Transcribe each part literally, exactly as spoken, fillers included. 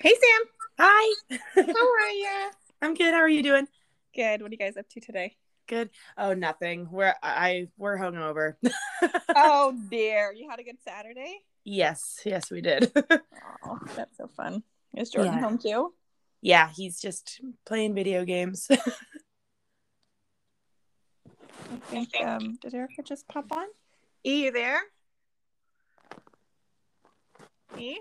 Hey, Sam. Hi. How are you? I'm good. How are you doing? Good. What are you guys up to today? Good. Oh, nothing. We're I we're hungover. Oh dear. You had a good Saturday? Yes. Yes, we did. Oh, that's so fun. Is Jordan yeah. home too? Yeah, he's just playing video games. I think um did Erica just pop on? E, you there? E?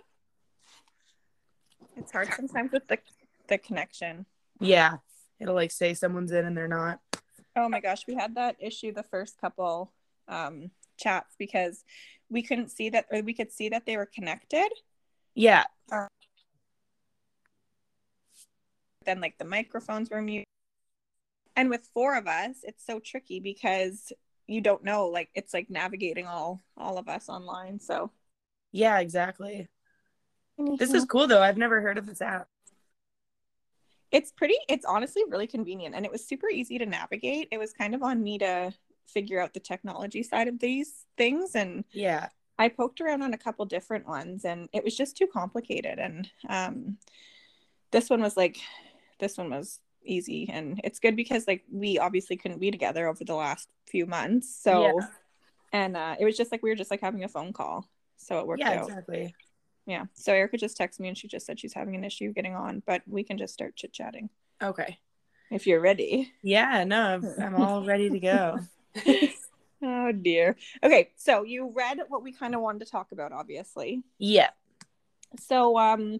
It's hard sometimes with the the connection. Yeah. It'll like say someone's in and they're not. Oh my gosh, we had that issue the first couple um, chats because we couldn't see that, or we could see that they were connected. Yeah. Um, then like the microphones were muted. And with four of us, it's so tricky because you don't know, like it's like navigating all, all of us online. So. Yeah, exactly. Mm-hmm. This is cool though. I've never heard of this app. It's pretty, it's honestly really convenient, and it was super easy to navigate. It was kind of on me to figure out the technology side of these things. And yeah, I poked around on a couple different ones and it was just too complicated. And um, this one was like, this one was easy, and it's good because like we obviously couldn't be together over the last few months. So, yeah. and uh, it was just like, we were just like having a phone call. So it worked yeah, out. Exactly. Yeah. So Erica just texted me and she just said she's having an issue getting on, but we can just start chit-chatting. Okay. If you're ready. Yeah, no, I'm, I'm all ready to go. Oh, dear. Okay. So you read what we kind of wanted to talk about, obviously. Yeah. So um,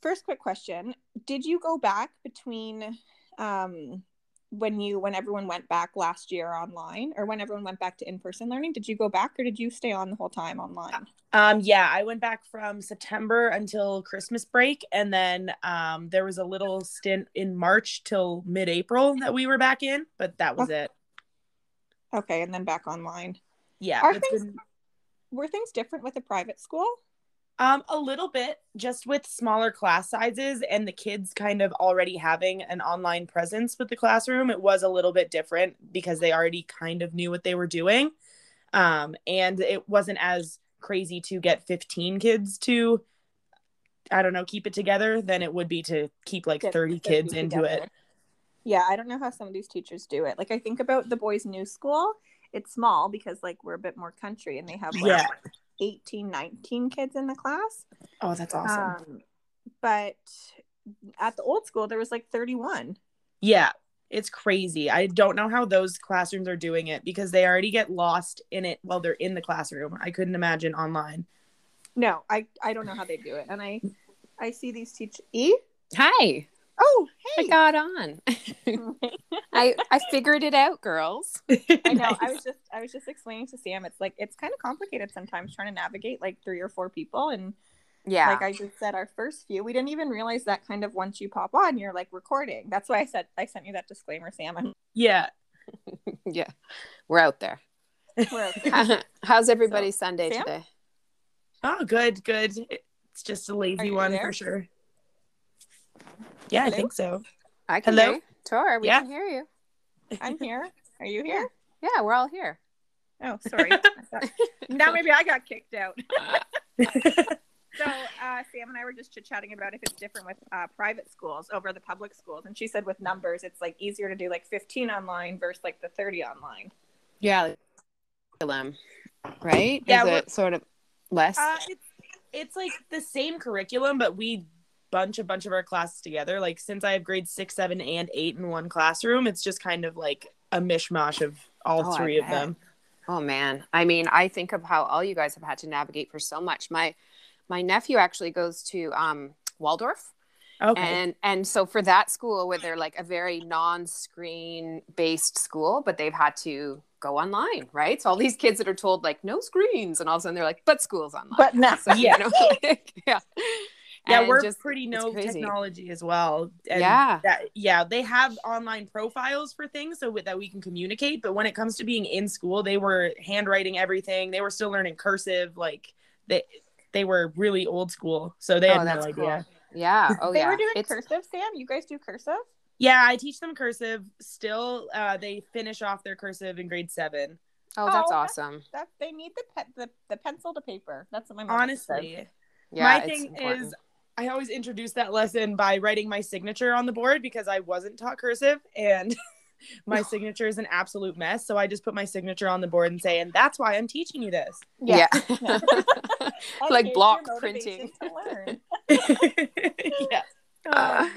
first quick question. Did you go back between um, when you, when everyone went back last year online, or when everyone went back to in-person learning? Did you go back, or did you stay on the whole time online? Um, yeah, I went back from September until Christmas break. And then um, there was a little stint in March till mid-April that we were back in, but that was okay. it. Okay. And then back online. Yeah. Are things, been... Were things different with a private school? Um, a little bit, just with smaller class sizes and the kids kind of already having an online presence with the classroom. It was a little bit different because they already kind of knew what they were doing. Um, and it wasn't as crazy to get fifteen kids to, I don't know, keep it together than it would be to keep like thirty kids into it. Yeah, I don't know how some of these teachers do it. Like, I think about the boys' new school. It's small because like we're a bit more country, and they have like yeah. eighteen, nineteen kids in the class. Oh, that's awesome. Um, but at the old school, there was like thirty-one. Yeah, it's crazy. I don't know how those classrooms are doing it because they already get lost in it while they're in the classroom. I couldn't imagine online. No, I, I don't know how they do it. And I I see these teach E? Hi. Oh, hey. I got on. I I figured it out, girls. I know. Nice. I was just I was just explaining to Sam, it's like it's kind of complicated sometimes trying to navigate like three or four people. And yeah, like I just said, our first few, we didn't even realize that kind of once you pop on, you're like recording. That's why I said I sent you that disclaimer, Sam. I'm- yeah. yeah. We're out there. We're out there. How's everybody so, Sunday Sam? Today? Oh, good, good. It's just a lazy one there? For sure. Yeah, Hello? I think so. I can Hello? Hear you. Tor, we yeah. can hear you. I'm here. Are you here? Yeah, we're all here. Oh, sorry. Now maybe I got kicked out. So uh, Sam and I were just chit-chatting about if it's different with uh, private schools over the public schools. And she said with numbers, it's like easier to do like fifteen online versus like the thirty online. Yeah. Right? Yeah, Is it sort of less? Uh, it's, it's like the same curriculum, but we bunch a bunch of our classes together. Like since I have grades six, seven, and eight in one classroom, it's just kind of like a mishmash of all oh, three of them. Oh man. I mean, I think of how all you guys have had to navigate for so much. My my nephew actually goes to um Waldorf. Okay. And and so for that school where they're like a very non-screen based school, but they've had to go online, right? So all these kids that are told like no screens, and all of a sudden they're like, but school's online. But no. So, yeah. You know, like, yeah. Yeah, and we're just, pretty no technology as well. And yeah. That, yeah, they have online profiles for things so that we can communicate. But when it comes to being in school, they were handwriting everything. They were still learning cursive. Like they they were really old school. So they oh, had no cool. idea. Yeah. Oh, they yeah. They were doing it's... cursive, Sam? You guys do cursive? Yeah, I teach them cursive. Still, uh, they finish off their cursive in grade seven. Oh, that's oh, awesome. That's, that's, they need the, pe- the the pencil to paper. That's what my mom Honestly. Says. Yeah, my thing is, I always introduce that lesson by writing my signature on the board because I wasn't taught cursive, and my signature is an absolute mess. So I just put my signature on the board and say, and that's why I'm teaching you this. Yeah. yeah. Like block printing. Yeah. Uh,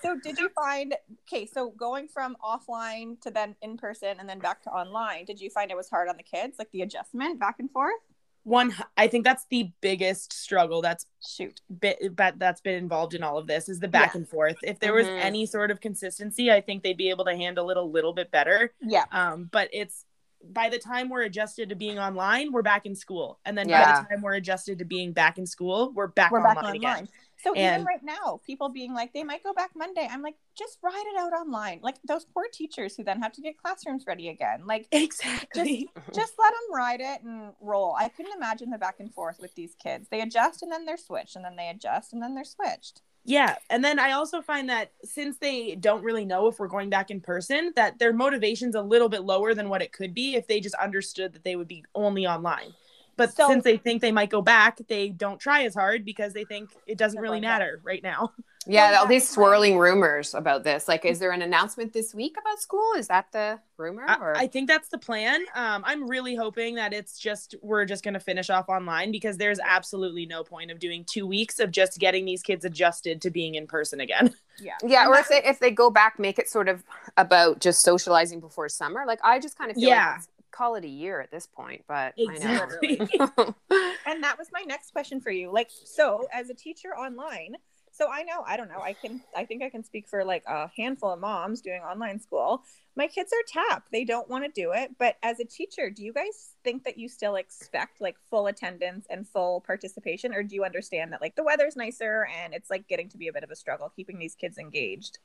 so did you find, okay, so going from offline to then in person and then back to online, did you find it was hard on the kids, like the adjustment back and forth? One, I think that's the biggest struggle that's shoot, bit, but that's been involved in all of this is the back yeah. and forth. If there mm-hmm. was any sort of consistency, I think they'd be able to handle it a little bit better. Yeah. Um, but it's by the time we're adjusted to being online, we're back in school, and then yeah. by the time we're adjusted to being back in school, we're back, we're online, back online again. So and even right now, people being like, they might go back Monday. I'm like, just ride it out online. Like those poor teachers who then have to get classrooms ready again. Like exactly. Just, just let them ride it and roll. I couldn't imagine the back and forth with these kids. They adjust and then they're switched, and then they adjust and then they're switched. Yeah. And then I also find that since they don't really know if we're going back in person, that their motivation's a little bit lower than what it could be if they just understood that they would be only online. But so, since they think they might go back, they don't try as hard because they think it doesn't really matter right now. Yeah, all these swirling rumors about this. Like, is there an announcement this week about school? Is that the rumor? Or? I, I think that's the plan. Um, I'm really hoping that it's just, we're just going to finish off online because there's absolutely no point of doing two weeks of just getting these kids adjusted to being in person again. Yeah. Yeah. Or if they, if they go back, make it sort of about just socializing before summer. Like, I just kind of feel yeah. like call it a year at this point, but exactly. I know. Really. And that was my next question for you. Like, so as a teacher online, so I know, I don't know, I can, I think I can speak for like a handful of moms doing online school. My kids are tapped. They don't want to do it. But as a teacher, do you guys think that you still expect like full attendance and full participation? Or do you understand that like the weather's nicer and it's like getting to be a bit of a struggle keeping these kids engaged?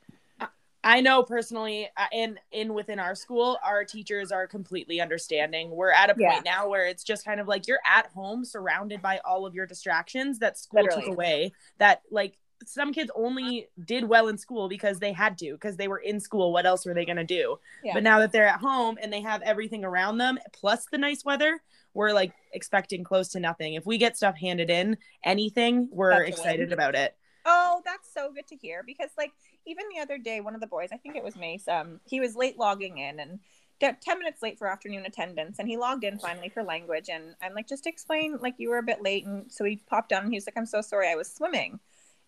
I know personally, uh, in, in within our school, our teachers are completely understanding. We're at a point yeah. now where it's just kind of like you're at home surrounded by all of your distractions that school Literally. took away. That like some kids only did well in school because they had to, because they were in school. What else were they going to do? Yeah. But now that they're at home and they have everything around them, plus the nice weather, we're like expecting close to nothing. If we get stuff handed in, anything, we're That's excited about it. Oh, that's so good to hear, because like even the other day, one of the boys, I think it was Mace, um, he was late logging in and d- ten minutes late for afternoon attendance. And he logged in finally for language. And I'm like, just explain, like you were a bit late. And so he popped on and he was like, I'm so sorry, I was swimming.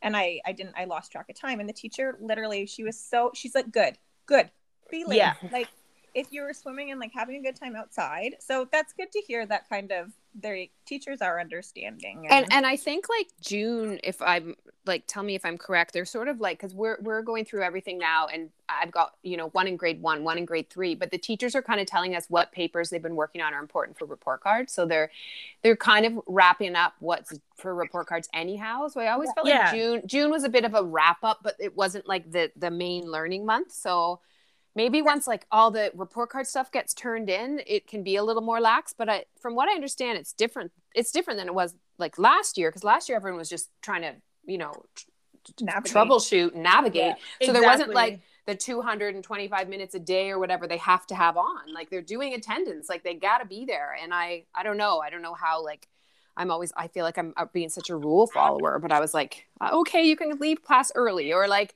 And I, I didn't, I lost track of time. And the teacher literally, she was so, she's like, good, good, be late. Yeah. Like if you were swimming and like having a good time outside. So that's good to hear that kind of. Their teachers are understanding. And-, and and I think like June, if I'm like, tell me if I'm correct, they're sort of like, because we're we're going through everything now, and I've got, you know, one in grade one, one in grade three, but the teachers are kind of telling us what papers they've been working on are important for report cards. So they're they're kind of wrapping up what's for report cards anyhow. So I always yeah. felt like yeah. June June was a bit of a wrap up, but it wasn't like the the main learning month. So maybe once like all the report card stuff gets turned in, it can be a little more lax. But I, from what I understand, it's different. It's different than it was like last year, because last year everyone was just trying to, you know, tr- troubleshoot, navigate. Yeah, exactly. So there wasn't like the two hundred twenty-five minutes a day or whatever they have to have on. Like they're doing attendance, like they got to be there. And I, I don't know. I don't know how like. I'm always, I feel like I'm being such a rule follower, but I was like, okay, you can leave class early, or like.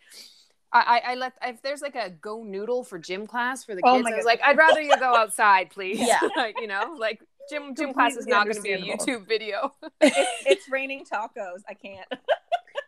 I, I let, if there's like a go noodle for gym class for the kids, oh I was like, I'd rather you go outside, please. Yeah. Like, you know, like gym, gym class is not going to be a YouTube video. it's, it's raining tacos. I can't.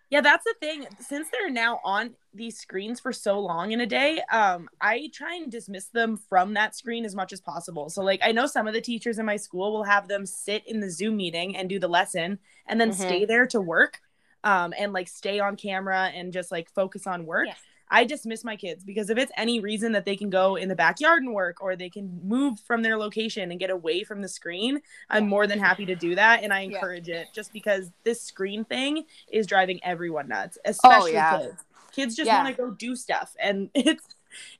Yeah. That's the thing. Since they're now on these screens for so long in a day, um, I try and dismiss them from that screen as much as possible. So like, I know some of the teachers in my school will have them sit in the Zoom meeting and do the lesson and then mm-hmm. stay there to work um, and like stay on camera and just like focus on work. Yes. I dismiss my kids because if it's any reason that they can go in the backyard and work, or they can move from their location and get away from the screen, I'm more than happy to do that. And I encourage yeah. it, just because this screen thing is driving everyone nuts, especially oh, yeah. kids. Kids just yeah. want to go do stuff. And it's,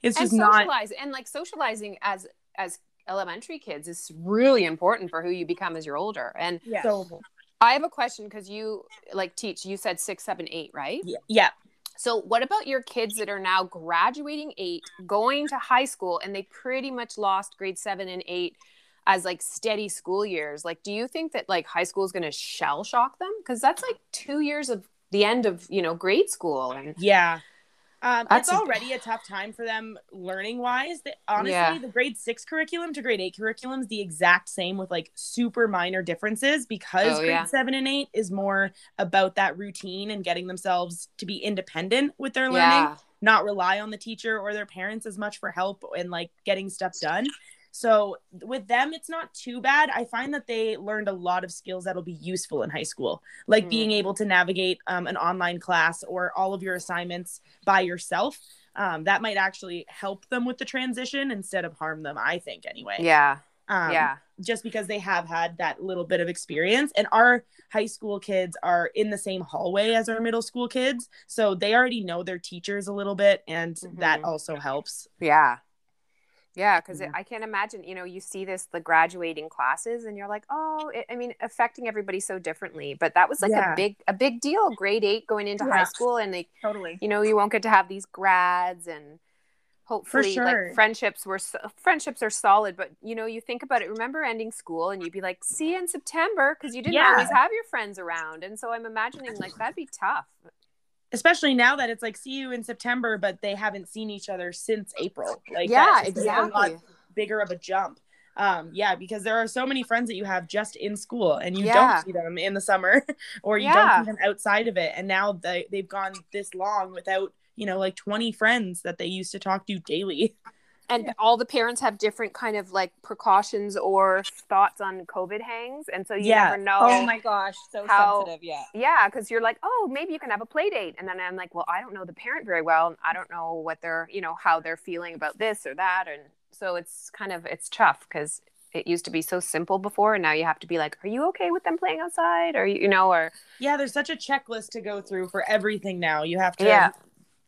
it's just and socialize. Not. And like socializing as, as elementary kids is really important for who you become as you're older. And yeah. so I have a question, because you like teach, you said six, seven, eight, right? Yeah. yeah. So what about your kids that are now graduating eight, going to high school, and they pretty much lost grade seven and eight as like steady school years, like, do you think that like high school is going to shell shock them? Because that's like two years of the end of, you know, grade school. And yeah. Um, it's already a tough time for them learning wise. That, honestly, yeah. the grade six curriculum to grade eight curriculum is the exact same with like super minor differences, because oh, grade yeah. seven and eight is more about that routine and getting themselves to be independent with their learning, yeah. not rely on the teacher or their parents as much for help and like getting stuff done. So with them, it's not too bad. I find that they learned a lot of skills that'll be useful in high school, like mm. being able to navigate um, an online class or all of your assignments by yourself. Um, that might actually help them with the transition instead of harm them, I think, anyway. Yeah. Um, yeah. Just because they have had that little bit of experience. And our high school kids are in the same hallway as our middle school kids, so they already know their teachers a little bit, and mm-hmm. that also helps. Yeah. Yeah, because yeah. I can't imagine, you know, you see this, the graduating classes, and you're like, oh, it, I mean, affecting everybody so differently. But that was like yeah. a big, a big deal. Grade eight going into yeah. high school, and like, totally, you know, you won't get to have these grads, and hopefully sure. like friendships were, friendships are solid. But, you know, you think about it, remember ending school and you'd be like, see you in September, because you didn't yeah. always have your friends around. And so I'm imagining like, that'd be tough. Especially now that it's like, see you in September, but they haven't seen each other since April. Like, yeah, exactly. A lot bigger of a jump. Um, yeah, because there are so many friends that you have just in school, and you yeah. don't see them in the summer, or you yeah. don't see them outside of it. And now they, they've gone this long without, you know, like twenty friends that they used to talk to daily. And yeah. all the parents have different kind of like precautions or thoughts on COVID hangs. And so you yeah. never know. Oh my gosh. So how, sensitive. Yeah. Yeah. Cause you're like, oh, maybe you can have a play date. And then I'm like, well, I don't know the parent very well, and I don't know what they're, you know, how they're feeling about this or that. And so it's kind of, it's tough, cause it used to be so simple before, and now you have to be like, are you okay with them playing outside? Or, you know, or. Yeah. There's such a checklist to go through for everything now. You have to. Yeah.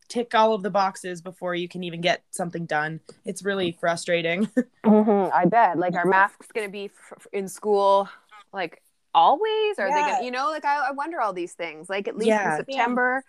tick all of the boxes before you can even get something done. It's really frustrating. Mm-hmm, I bet. Like, our mask's going to be f- in school, like, always? Or yeah. are they going to, you know, like, I, I wonder all these things. Like, at least yeah. in September.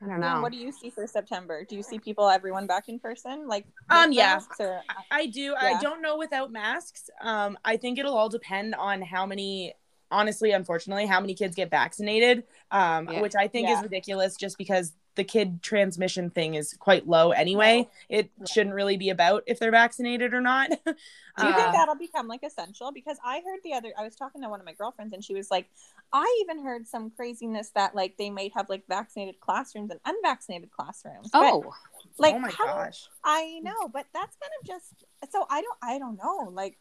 Yeah. I don't know. Yeah, what do you see for September? Do you see people, everyone back in person? Like, um, yeah. Or, I do. Yeah. I don't know without masks. Um, I think it'll all depend on how many... honestly, unfortunately, how many kids get vaccinated, um, yeah. which I think yeah. is ridiculous, just because the kid transmission thing is quite low anyway. It yeah. shouldn't really be about if they're vaccinated or not. Do you uh, think that'll become like essential? Because I heard the other, I was talking to one of my girlfriends, and she was like, I even heard some craziness that like they might have like vaccinated classrooms and unvaccinated classrooms. Oh, but, like, oh my how, gosh. I know, but that's kind of just, so I don't, I don't know. Like,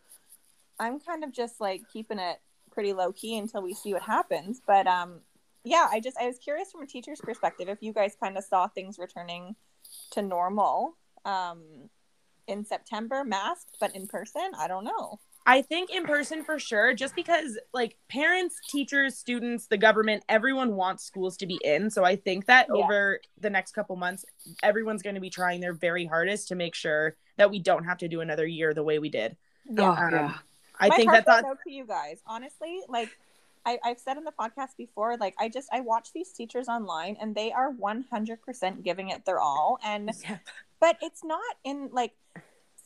I'm kind of just like keeping it pretty low key until we see what happens. But um yeah, I just I was curious from a teacher's perspective if you guys kind of saw things returning to normal um in September, masked but in person. I don't know. I think in person for sure, just because like parents, teachers, students, the government, everyone wants schools to be in. So I think that yeah. over the next couple months, everyone's going to be trying their very hardest to make sure that we don't have to do another year the way we did. Yeah. Um, yeah. I My think that's on- out to you guys. Honestly, like I, I've said in the podcast before, like I just I watch these teachers online, and they are one hundred percent giving it their all. And yeah. but it's not in like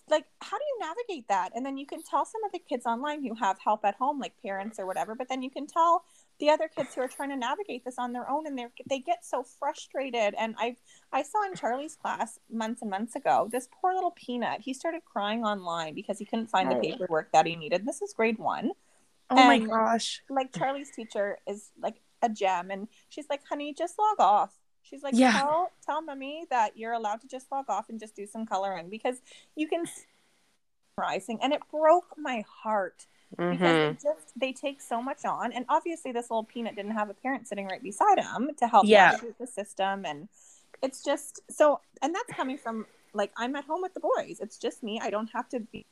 like how do you navigate that? And then you can tell some of the kids online who have help at home, like parents or whatever. But then you can tell the other kids who are trying to navigate this on their own, and they they get so frustrated. And I I saw in Charlie's class months and months ago, this poor little peanut, he started crying online because he couldn't find the paperwork that he needed. This is grade one. Oh and, my gosh. Like, Charlie's teacher is like a gem, and she's like, honey, just log off. She's like, yeah. tell, tell mommy that you're allowed to just log off and just do some coloring, because you can see rising. And it broke my heart. Because mm-hmm. they just they take so much on, and obviously this little peanut didn't have a parent sitting right beside him to help yeah. navigate the system. And it's just so, and that's coming from like, I'm at home with the boys, it's just me, I don't have to be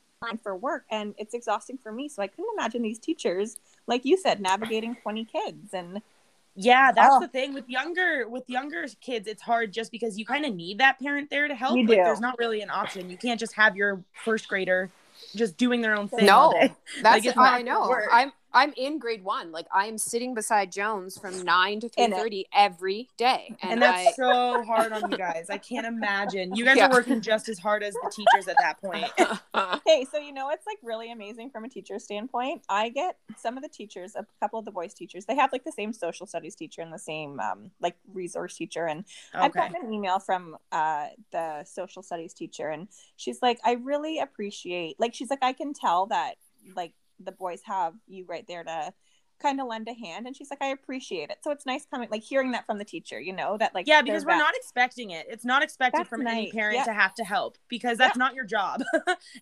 for work, and it's exhausting for me. So I couldn't imagine these teachers, like you said, navigating twenty kids. And yeah, that's oh. the thing with younger with younger kids, it's hard just because you kind of need that parent there to help. Like, there's not really an option. You can't just have your first grader just doing their own thing. No, that's like, I know. I'm I'm in grade one. Like, I am sitting beside Jones from nine to three thirty every day. And, and that's I... so hard on you guys. I can't imagine. You guys yeah. are working just as hard as the teachers at that point. Hey, so you know, it's like really amazing from a teacher's standpoint. I get some of the teachers, a couple of the boys teachers, they have like the same social studies teacher and the same um, like resource teacher. And okay. I've gotten an email from uh, the social studies teacher, and she's like, I really appreciate, like, she's like, I can tell that like the boys have you right there to kind of lend a hand. And she's like, I appreciate it. So it's nice coming, like hearing that from the teacher, you know, that like, yeah, because we're that. not expecting it. It's not expected that's from nice. any parent yeah. to have to help, because that's yeah. not your job.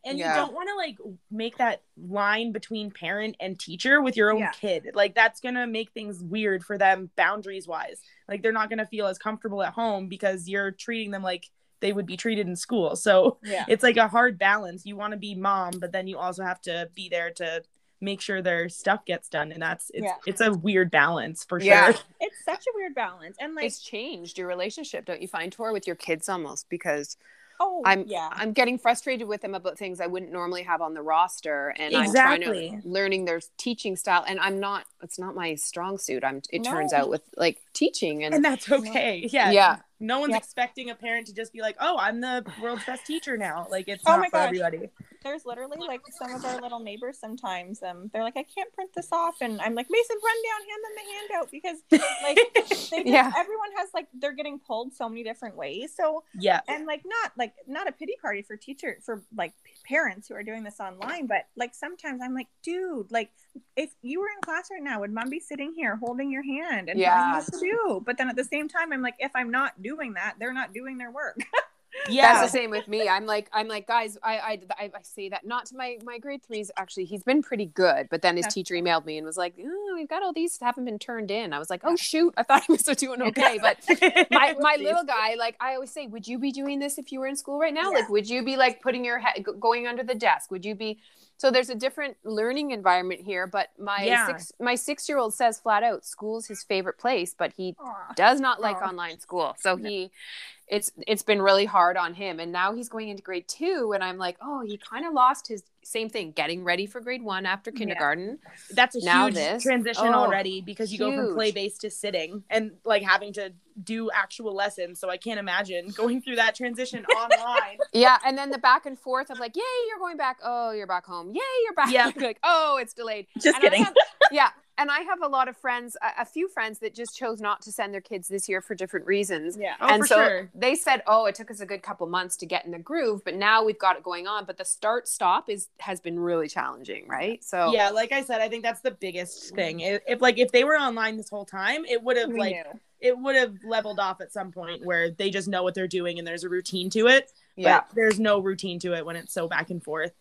And yeah. you don't want to like make that line between parent and teacher with your own yeah. kid. Like, that's going to make things weird for them boundaries wise. Like, they're not going to feel as comfortable at home because you're treating them like they would be treated in school. So yeah. it's like a hard balance. You want to be mom, but then you also have to be there to make sure their stuff gets done. And that's, it's, yeah. it's a weird balance for yeah. sure. It's such a weird balance. And like, it's changed your relationship, don't you find, Tor, with your kids almost? Because oh, I'm, yeah. I'm getting frustrated with them about things I wouldn't normally have on the roster. And exactly. I'm trying to learning their teaching style, and I'm not, it's not my strong suit. I'm, it no. turns out with like teaching, and, and that's okay. Yeah. Yeah. No one's yep. expecting a parent to just be like, oh, I'm the world's best teacher now. Like, it's oh not my for gosh. everybody. There's literally, like, some of our little neighbors sometimes, um, they're like, I can't print this off. And I'm like, Mason, run down, hand them the handout. Because, like, they just, yeah. everyone has, like, they're getting pulled so many different ways. So, yeah. And, like, not, like, not a pity party for teacher, for, like, parents who are doing this online. But, like, sometimes I'm like, dude, like, if you were in class right now, would mom be sitting here holding your hand and telling you what to do? But then at the same time, I'm like, if I'm not doing doing that, they're not doing their work. Yeah, that's the same with me. I'm like, I'm like, guys, I, I, I, I say that not to my, my grade threes. Actually, he's been pretty good, but then his that's teacher emailed me and was like, oh, we've got all these haven't been turned in. I was like, oh shoot, I thought I was doing okay, but my my little guy, like I always say, would you be doing this if you were in school right now? Yeah. Like, would you be like putting your head going under the desk? Would you be? So there's a different learning environment here, but my yeah. six my six-year-old says flat out, school's his favorite place, but he Aww. does not like Aww. online school. So yeah. he it's it's been really hard on him. And now he's going into grade two, and I'm like, oh, he kind of lost his same thing, getting ready for grade one after kindergarten. Yeah. That's a now huge this. transition oh, already, because you huge. go from play-based to sitting and like having to do actual lessons. So I can't imagine going through that transition online. Yeah. And then the back and forth of like, yay, you're going back. Oh, you're back home. Yay, you're back. Yeah. You're like, oh, it's delayed. Just and kidding. I have, yeah. And I have a lot of friends, a, a few friends that just chose not to send their kids this year for different reasons. Yeah. Oh, and for so sure. they said, oh, it took us a good couple months to get in the groove, but now we've got it going on. But the start stop is, has been really challenging. Right. So yeah, like I said, I think that's the biggest thing. If, if like, if they were online this whole time, it would have like, knew. it would have leveled off at some point where they just know what they're doing and there's a routine to it. Yeah. But there's no routine to it when it's so back and forth.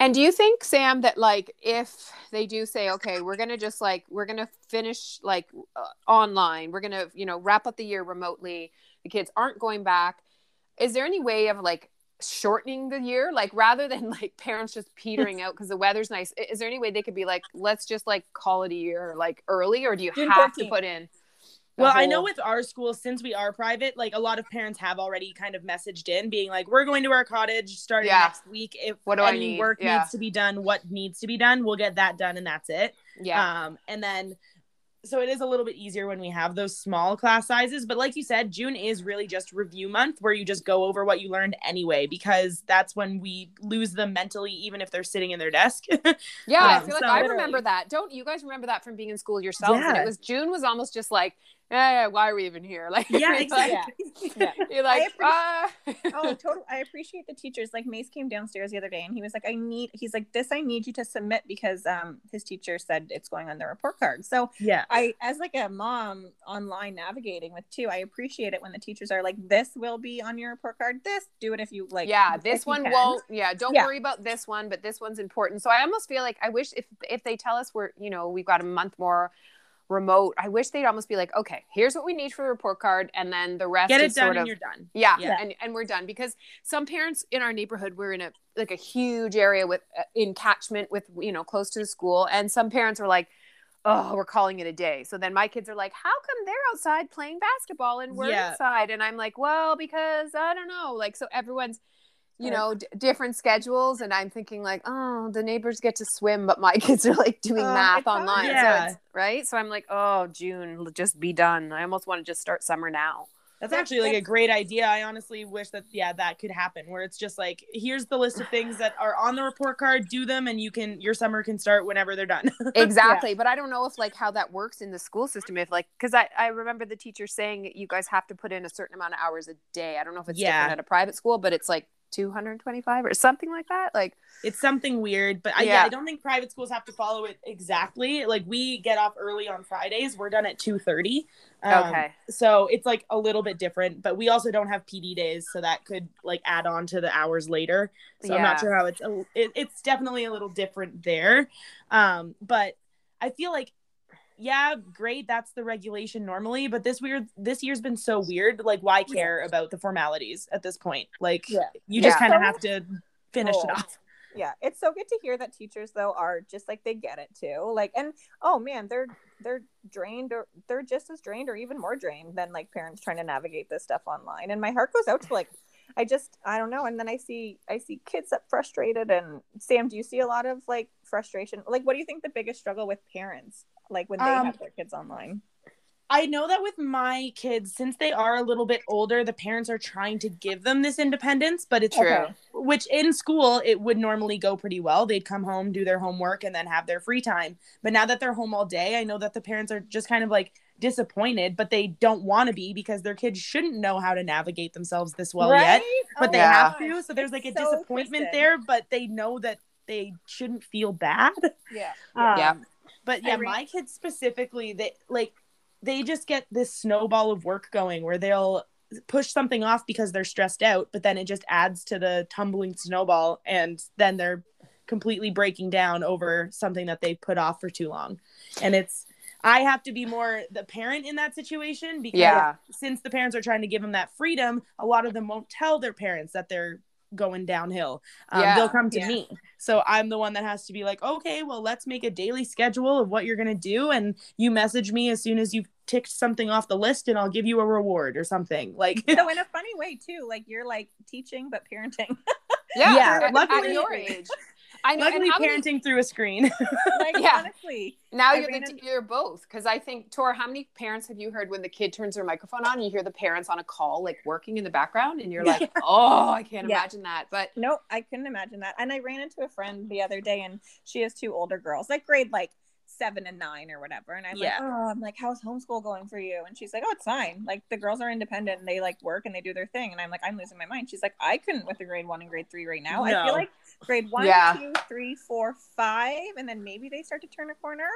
And do you think, Sam, that like, if they do say, okay, we're going to just like, we're going to finish like uh, online, we're going to, you know, wrap up the year remotely, the kids aren't going back. Is there any way of like shortening the year? Like, rather than like parents just petering out because the weather's nice, is there any way they could be like, let's just like call it a year like early, or do you have to put in? Well, whole... I know with our school, since we are private, like a lot of parents have already kind of messaged in being like, we're going to our cottage starting yeah. next week. If what do any I need? work yeah. needs to be done, what needs to be done, we'll get that done and that's it. Yeah. Um, and then, so it is a little bit easier when we have those small class sizes. But like you said, June is really just review month where you just go over what you learned anyway, because that's when we lose them mentally, even if they're sitting in their desk. Yeah, um, I feel like so I literally. remember that. Don't you guys remember that from being in school yourselves? Yeah. And it was June was almost just like, yeah, why are we even here? Like, yeah, exactly. Yeah. You're like, I appreciate, ah. oh, totally. I appreciate the teachers. Like, Mace came downstairs the other day and he was like, I need, he's like, this, I need you to submit because um, his teacher said it's going on the report card. So yeah, I, as like a mom online navigating with two, I appreciate it when the teachers are like, this will be on your report card. This, do it if you like. Yeah. This one won't. Yeah. Don't yeah. worry about this one, but this one's important. So I almost feel like I wish if, if they tell us we're, you know, we've got a month more remote, I wish they'd almost be like, okay, here's what we need for the report card, and then the rest get it is done sort of, and you're done. Yeah, yeah. And, and we're done. Because some parents in our neighborhood, we're in a like a huge area with uh, in catchment with, you know, close to the school, and some parents are like, oh, we're calling it a day. So then my kids are like, how come they're outside playing basketball and we're yeah. inside? And I'm like, well, because I don't know, like, so everyone's you know, d- different schedules, and I'm thinking like, oh, the neighbors get to swim, but my kids are like doing uh, math online, yeah. so it's, right? So I'm like, oh, June, just be done. I almost want to just start summer now. That's actually like a great idea. I honestly wish that, yeah, that could happen, where it's just like, here's the list of things that are on the report card, do them, and you can, your summer can start whenever they're done. Exactly. Yeah. But I don't know if like how that works in the school system, if like, cause I, I remember the teacher saying that you guys have to put in a certain amount of hours a day. I don't know if it's yeah. different at a private school, but it's like two hundred twenty-five or something like that. Like it's something weird, but I, yeah. yeah, I don't think private schools have to follow it exactly. Like we get off early on Fridays. We're done at two thirty. Um, okay. So it's like a little bit different, but we also don't have P D days. So that could like add on to the hours later. So yeah. I'm not sure how it's, a, it, it's definitely a little different there. Um, but I feel like, yeah, great. That's the regulation normally, but this weird, this year's been so weird. Like why care about the formalities at this point? Like yeah. you just yeah. kind of have to finish cool. it off. Yeah. It's so good to hear that teachers though are just like, they get it too. Like, and oh man, they're, they're drained or they're just as drained or even more drained than like parents trying to navigate this stuff online. And my heart goes out to like, I just, I don't know. And then I see, I see kids that frustrated. And Sam, do you see a lot of like frustration? Like, what do you think the biggest struggle with parents? Like when they um, have their kids online? I know that with my kids, since they are a little bit older, the parents are trying to give them this independence, but it's true. Okay. Which in school, it would normally go pretty well. They'd come home, do their homework, and then have their free time. But now that they're home all day, I know that the parents are just kind of like disappointed, but they don't want to be because their kids shouldn't know how to navigate themselves this well right? yet, but oh, they yeah. have to. So there's like a so disappointment there, but they know that they shouldn't feel bad. Yeah. Um, yeah. But yeah, re- my kids specifically, they like, they just get this snowball of work going where they'll push something off because they're stressed out, but then it just adds to the tumbling snowball. And then they're completely breaking down over something that they put off for too long. And it's, I have to be more the parent in that situation because yeah. since the parents are trying to give them that freedom, a lot of them won't tell their parents that they're going downhill. Um, yeah. They'll come to yeah. me. So I'm the one that has to be like, okay, well, let's make a daily schedule of what you're going to do. And you message me as soon as you've ticked something off the list and I'll give you a reward or something. Like, so in a funny way too, like you're like teaching, but parenting. Yeah. yeah. At, luckily, at your age. I know, luckily parenting many, through a screen. Like, yeah. honestly. Now you're, the, you're both. Because I think, Tor, how many parents have you heard when the kid turns their microphone on, you hear the parents on a call, like, working in the background, and you're like, yeah. oh, I can't yeah. imagine that. But no, I couldn't imagine that. And I ran into a friend the other day, and she has two older girls, like, grade, like, seven and nine or whatever. And I'm yeah. like, oh, I'm like, how's homeschool going for you? And she's like, oh, it's fine. Like the girls are independent and they like work and they do their thing. And I'm like, I'm losing my mind. She's like, I couldn't with the grade one and grade three right now. No. I feel like grade one, yeah. two, three, four, five. And then maybe they start to turn a corner.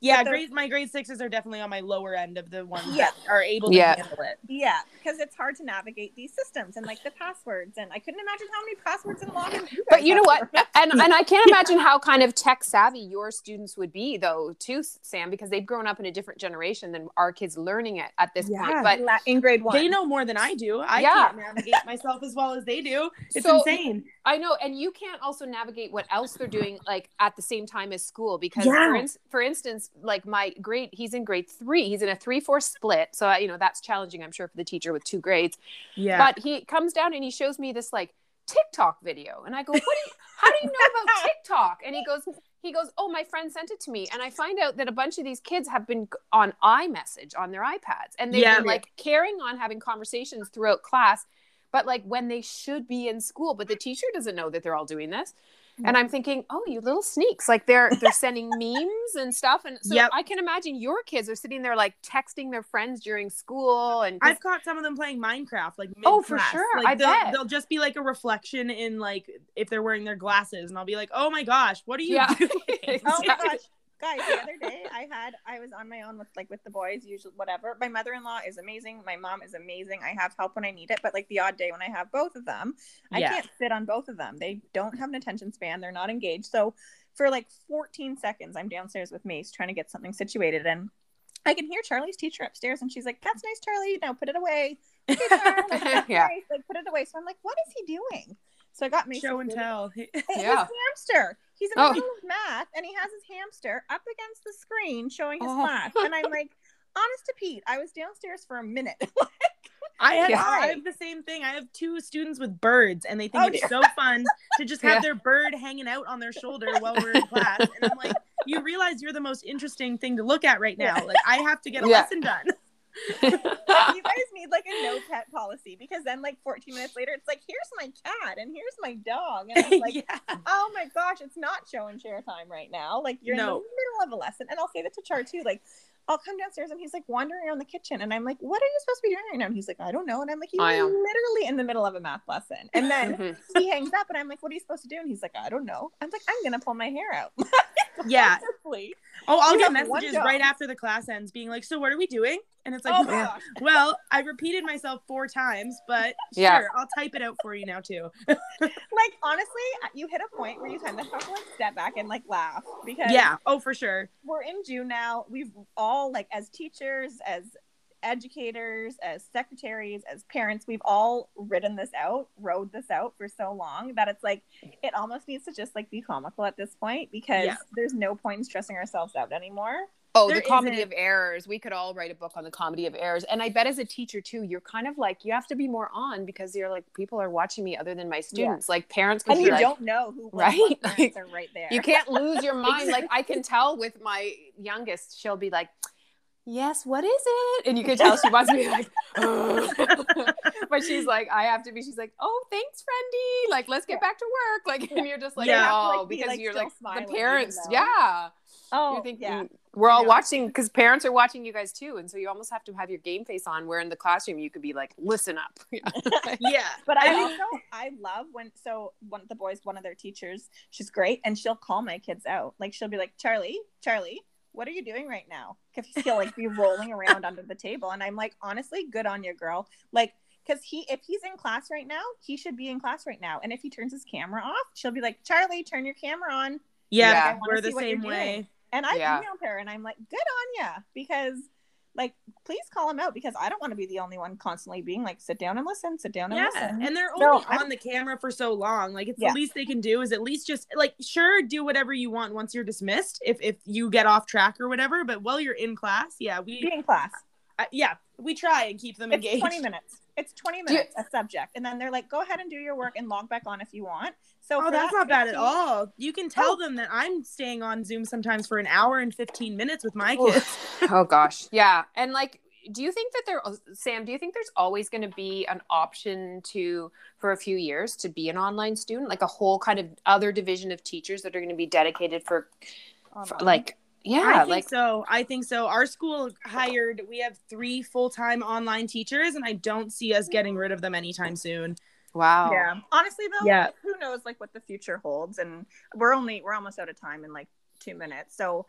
Yeah. Grade, my grade sixes are definitely on my lower end of the ones yeah. that are able to yeah. handle it. Yeah. Because it's hard to navigate these systems and like the passwords. And I couldn't imagine how many passwords and logins. You but you know what? And, and I can't imagine how kind of tech savvy your students would be though, too, Sam, because they've grown up in a different generation than our kids learning it at this yeah. point. But La- in grade one, they know more than I do. I yeah. can't navigate myself as well as they do. It's so insane. I know. And you can't also navigate what else they're doing like at the same time as school because yeah. for, in- for instance, like my grade, he's in grade three, he's in a three, four split. So, you know, that's challenging, I'm sure, for the teacher with two grades. Yeah. But he comes down and he shows me this like TikTok video. And I go, what do you, how do you know about TikTok? And he goes, he goes, oh, my friend sent it to me. And I find out that a bunch of these kids have been on iMessage on their iPads. And they've yeah. been like carrying on having conversations throughout class, but like when they should be in school, but the teacher doesn't know that they're all doing this. And I'm thinking, oh, you little sneaks. Like they're they're sending memes and stuff. And so yep. I can imagine your kids are sitting there like texting their friends during school. And I've caught some of them playing Minecraft. Like mid-class. Oh, for sure. Like, I they'll, bet. They'll just be like a reflection in like if they're wearing their glasses. And I'll be like, oh my gosh, what are you yeah. doing? Exactly. Oh my gosh. Guys, the other day I had, I was on my own with like with the boys, usually whatever. My mother-in-law is amazing. My mom is amazing. I have help when I need it. But like the odd day when I have both of them, I yeah. can't sit on both of them. They don't have an attention span. They're not engaged. So for like fourteen seconds, I'm downstairs with Mace trying to get something situated. And I can hear Charlie's teacher upstairs. And she's like, that's nice, Charlie. Now put it away. Okay, Charlie. Like, yeah. nice. Like put it away. So I'm like, what is he doing? So I got Mason. Show and tell. He, yeah. His hamster. He's in the oh. middle of math, and he has his hamster up against the screen showing his oh. math. And I'm like, honest to Pete, I was downstairs for a minute. Like, I have, yeah. I have the same thing. I have two students with birds, and they think oh, it's dear. so fun to just have yeah. their bird hanging out on their shoulder while we're in class. And I'm like, you realize you're the most interesting thing to look at right now. Like, I have to get a yeah. lesson done. You guys need like a no pet policy, because then like fourteen minutes later it's like, here's my cat and here's my dog, and I'm like yeah. oh my gosh, it's not show and share time right now. Like, you're no. in the middle of a lesson. And I'll say that to Char too, like, I'll come downstairs and he's like wandering around the kitchen, and I'm like, what are you supposed to be doing right now? And he's like, I don't know. And I'm like, he's literally in the middle of a math lesson. And then mm-hmm. he hangs up and I'm like, what are you supposed to do? And he's like, I don't know. I'm like, I'm gonna pull my hair out. Yeah. Honestly. Oh, I'll you get messages right after the class ends being like, so what are we doing? And it's like, oh well, well, I repeated myself four times, but yeah. sure, I'll type it out for you now too. Like, honestly, you hit a point where you kind of have to like step back and like laugh, because yeah, oh for sure. we're in June now. We've all, like, as teachers, as educators, as secretaries, as parents, we've all ridden this out, rode this out for so long that it's like, it almost needs to just like be comical at this point, because yeah. there's no point in stressing ourselves out anymore. Oh, there the comedy isn't. of errors. We could all write a book on the comedy of errors. And I bet as a teacher too, you're kind of like, you have to be more on, because you're like, people are watching me other than my students. Yeah. Like, parents. And you like, don't know who right? Like, are right there. You can't lose your mind. Like, I can tell with my youngest, she'll be like, yes, what is it? And you can tell she wants to be like, oh. But she's like, I have to be, she's like, oh, thanks, friendy. Like, let's get yeah. back to work. Like, yeah. and you're just like, yeah. oh, like, because like, you're like the parents. Yeah. Oh, you're thinking, yeah. we're all yeah. watching, because parents are watching you guys too. And so you almost have to have your game face on, where in the classroom you could be like, listen up. Yeah. But I also, I love when, so one of the boys, one of their teachers, she's great. And she'll call my kids out. Like, she'll be like, Charlie, Charlie, what are you doing right now? Because he'll like be rolling around under the table. And I'm like, honestly, good on you, girl. Like, because he, if he's in class right now, he should be in class right now. And if he turns his camera off, she'll be like, Charlie, turn your camera on. Yeah, like, we're the same way. Doing. And I yeah. emailed her and I'm like, good on ya. Because, like, please call him out, because I don't want to be the only one constantly being like, sit down and listen, sit down and yeah. listen. And they're only no, on I'm... the camera for so long. Like, it's yeah. the least they can do is at least just like, sure, do whatever you want once you're dismissed, if if you get off track or whatever. But while you're in class, yeah, we be in class. Uh, yeah, we try and keep them it's engaged. It's twenty minutes. It's twenty minutes you... a subject, and then they're like, go ahead and do your work and log back on if you want. So oh, that's that, not bad at all. You can tell oh. them that I'm staying on Zoom sometimes for an hour and fifteen minutes with my kids. Oh, gosh. Yeah. And like, do you think that there, Sam, do you think there's always going to be an option to, for a few years, to be an online student, like a whole kind of other division of teachers that are going to be dedicated for, for like, yeah, I think like so. I think so. Our school hired, we have three full-time online teachers, and I don't see us getting rid of them anytime soon. Wow. Yeah. Honestly though, yeah. like, who knows like what the future holds, and we're only, we're almost out of time in like two minutes. So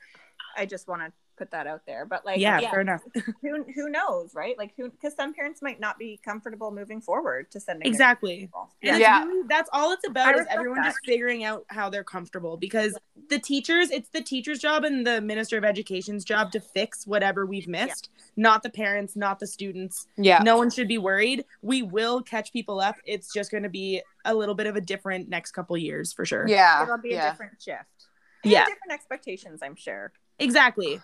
I just want to put that out there, but like, yeah, yeah fair enough. who, who knows, right? Like who, cause some parents might not be comfortable moving forward to sending. Exactly. Yeah. yeah. Really, that's all it's about, I is everyone that. just figuring out how they're comfortable, because the teachers, it's the teacher's job and the Minister of Education's job to fix whatever we've missed, yeah. not the parents, not the students. Yeah. No one should be worried. We will catch people up. It's just going to be a little bit of a different next couple years for sure. Yeah. It'll be yeah. a different shift. And yeah. different expectations, I'm sure. Exactly.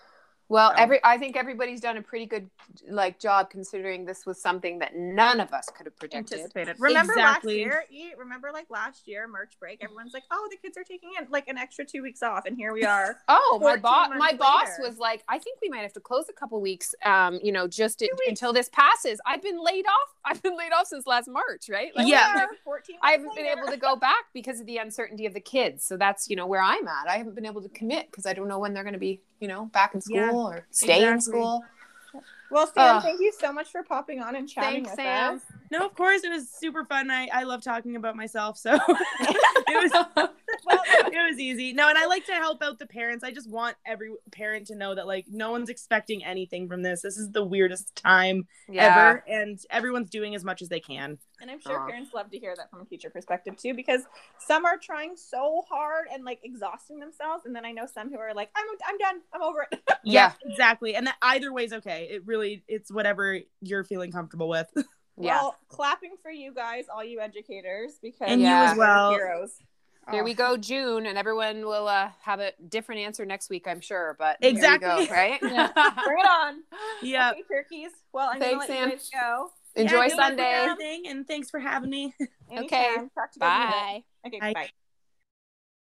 Well, every I think everybody's done a pretty good like job, considering this was something that none of us could have predicted. Anticipated. Remember exactly. last year? Remember like last year, March break, everyone's like, "Oh, the kids are taking in like an extra two weeks off," and here we are. oh, my boss, my later. boss was like, "I think we might have to close a couple weeks, um, you know, just it, until this passes." I've been laid off. I've been laid off since last March, right? Like, yeah, like fourteen. I haven't later. been able to go back because of the uncertainty of the kids. So that's you know where I'm at. I haven't been able to commit because I don't know when they're going to be you know back in school. Yeah. or stay exactly. in school. Well, Sam, uh, thank you so much for popping on and chatting thanks, with Sam. us. No, of course. It was super fun. I, I love talking about myself. So it was well, it was easy. No, and I like to help out the parents. I just want every parent to know that, like, no one's expecting anything from this. This is the weirdest time yeah. ever. And everyone's doing as much as they can. And I'm sure Aww. parents love to hear that from a teacher perspective too, because some are trying so hard and like exhausting themselves. And then I know some who are like, I'm, I'm done. I'm over it. Yeah, exactly. And that either way is okay. It really, it's whatever you're feeling comfortable with. Yeah. Well, clapping for you guys, all you educators, because and yeah. you as well. Heroes. Here we go, June, and everyone will uh, have a different answer next week, I'm sure. But exactly, there you go, right? Yeah. Bring it on. Yeah. Okay, turkeys. Well, I'm going to let you guys go. Enjoy yeah, Sunday. And thanks for having me. Okay. Talk to you. Bye. Okay. Bye. Bye.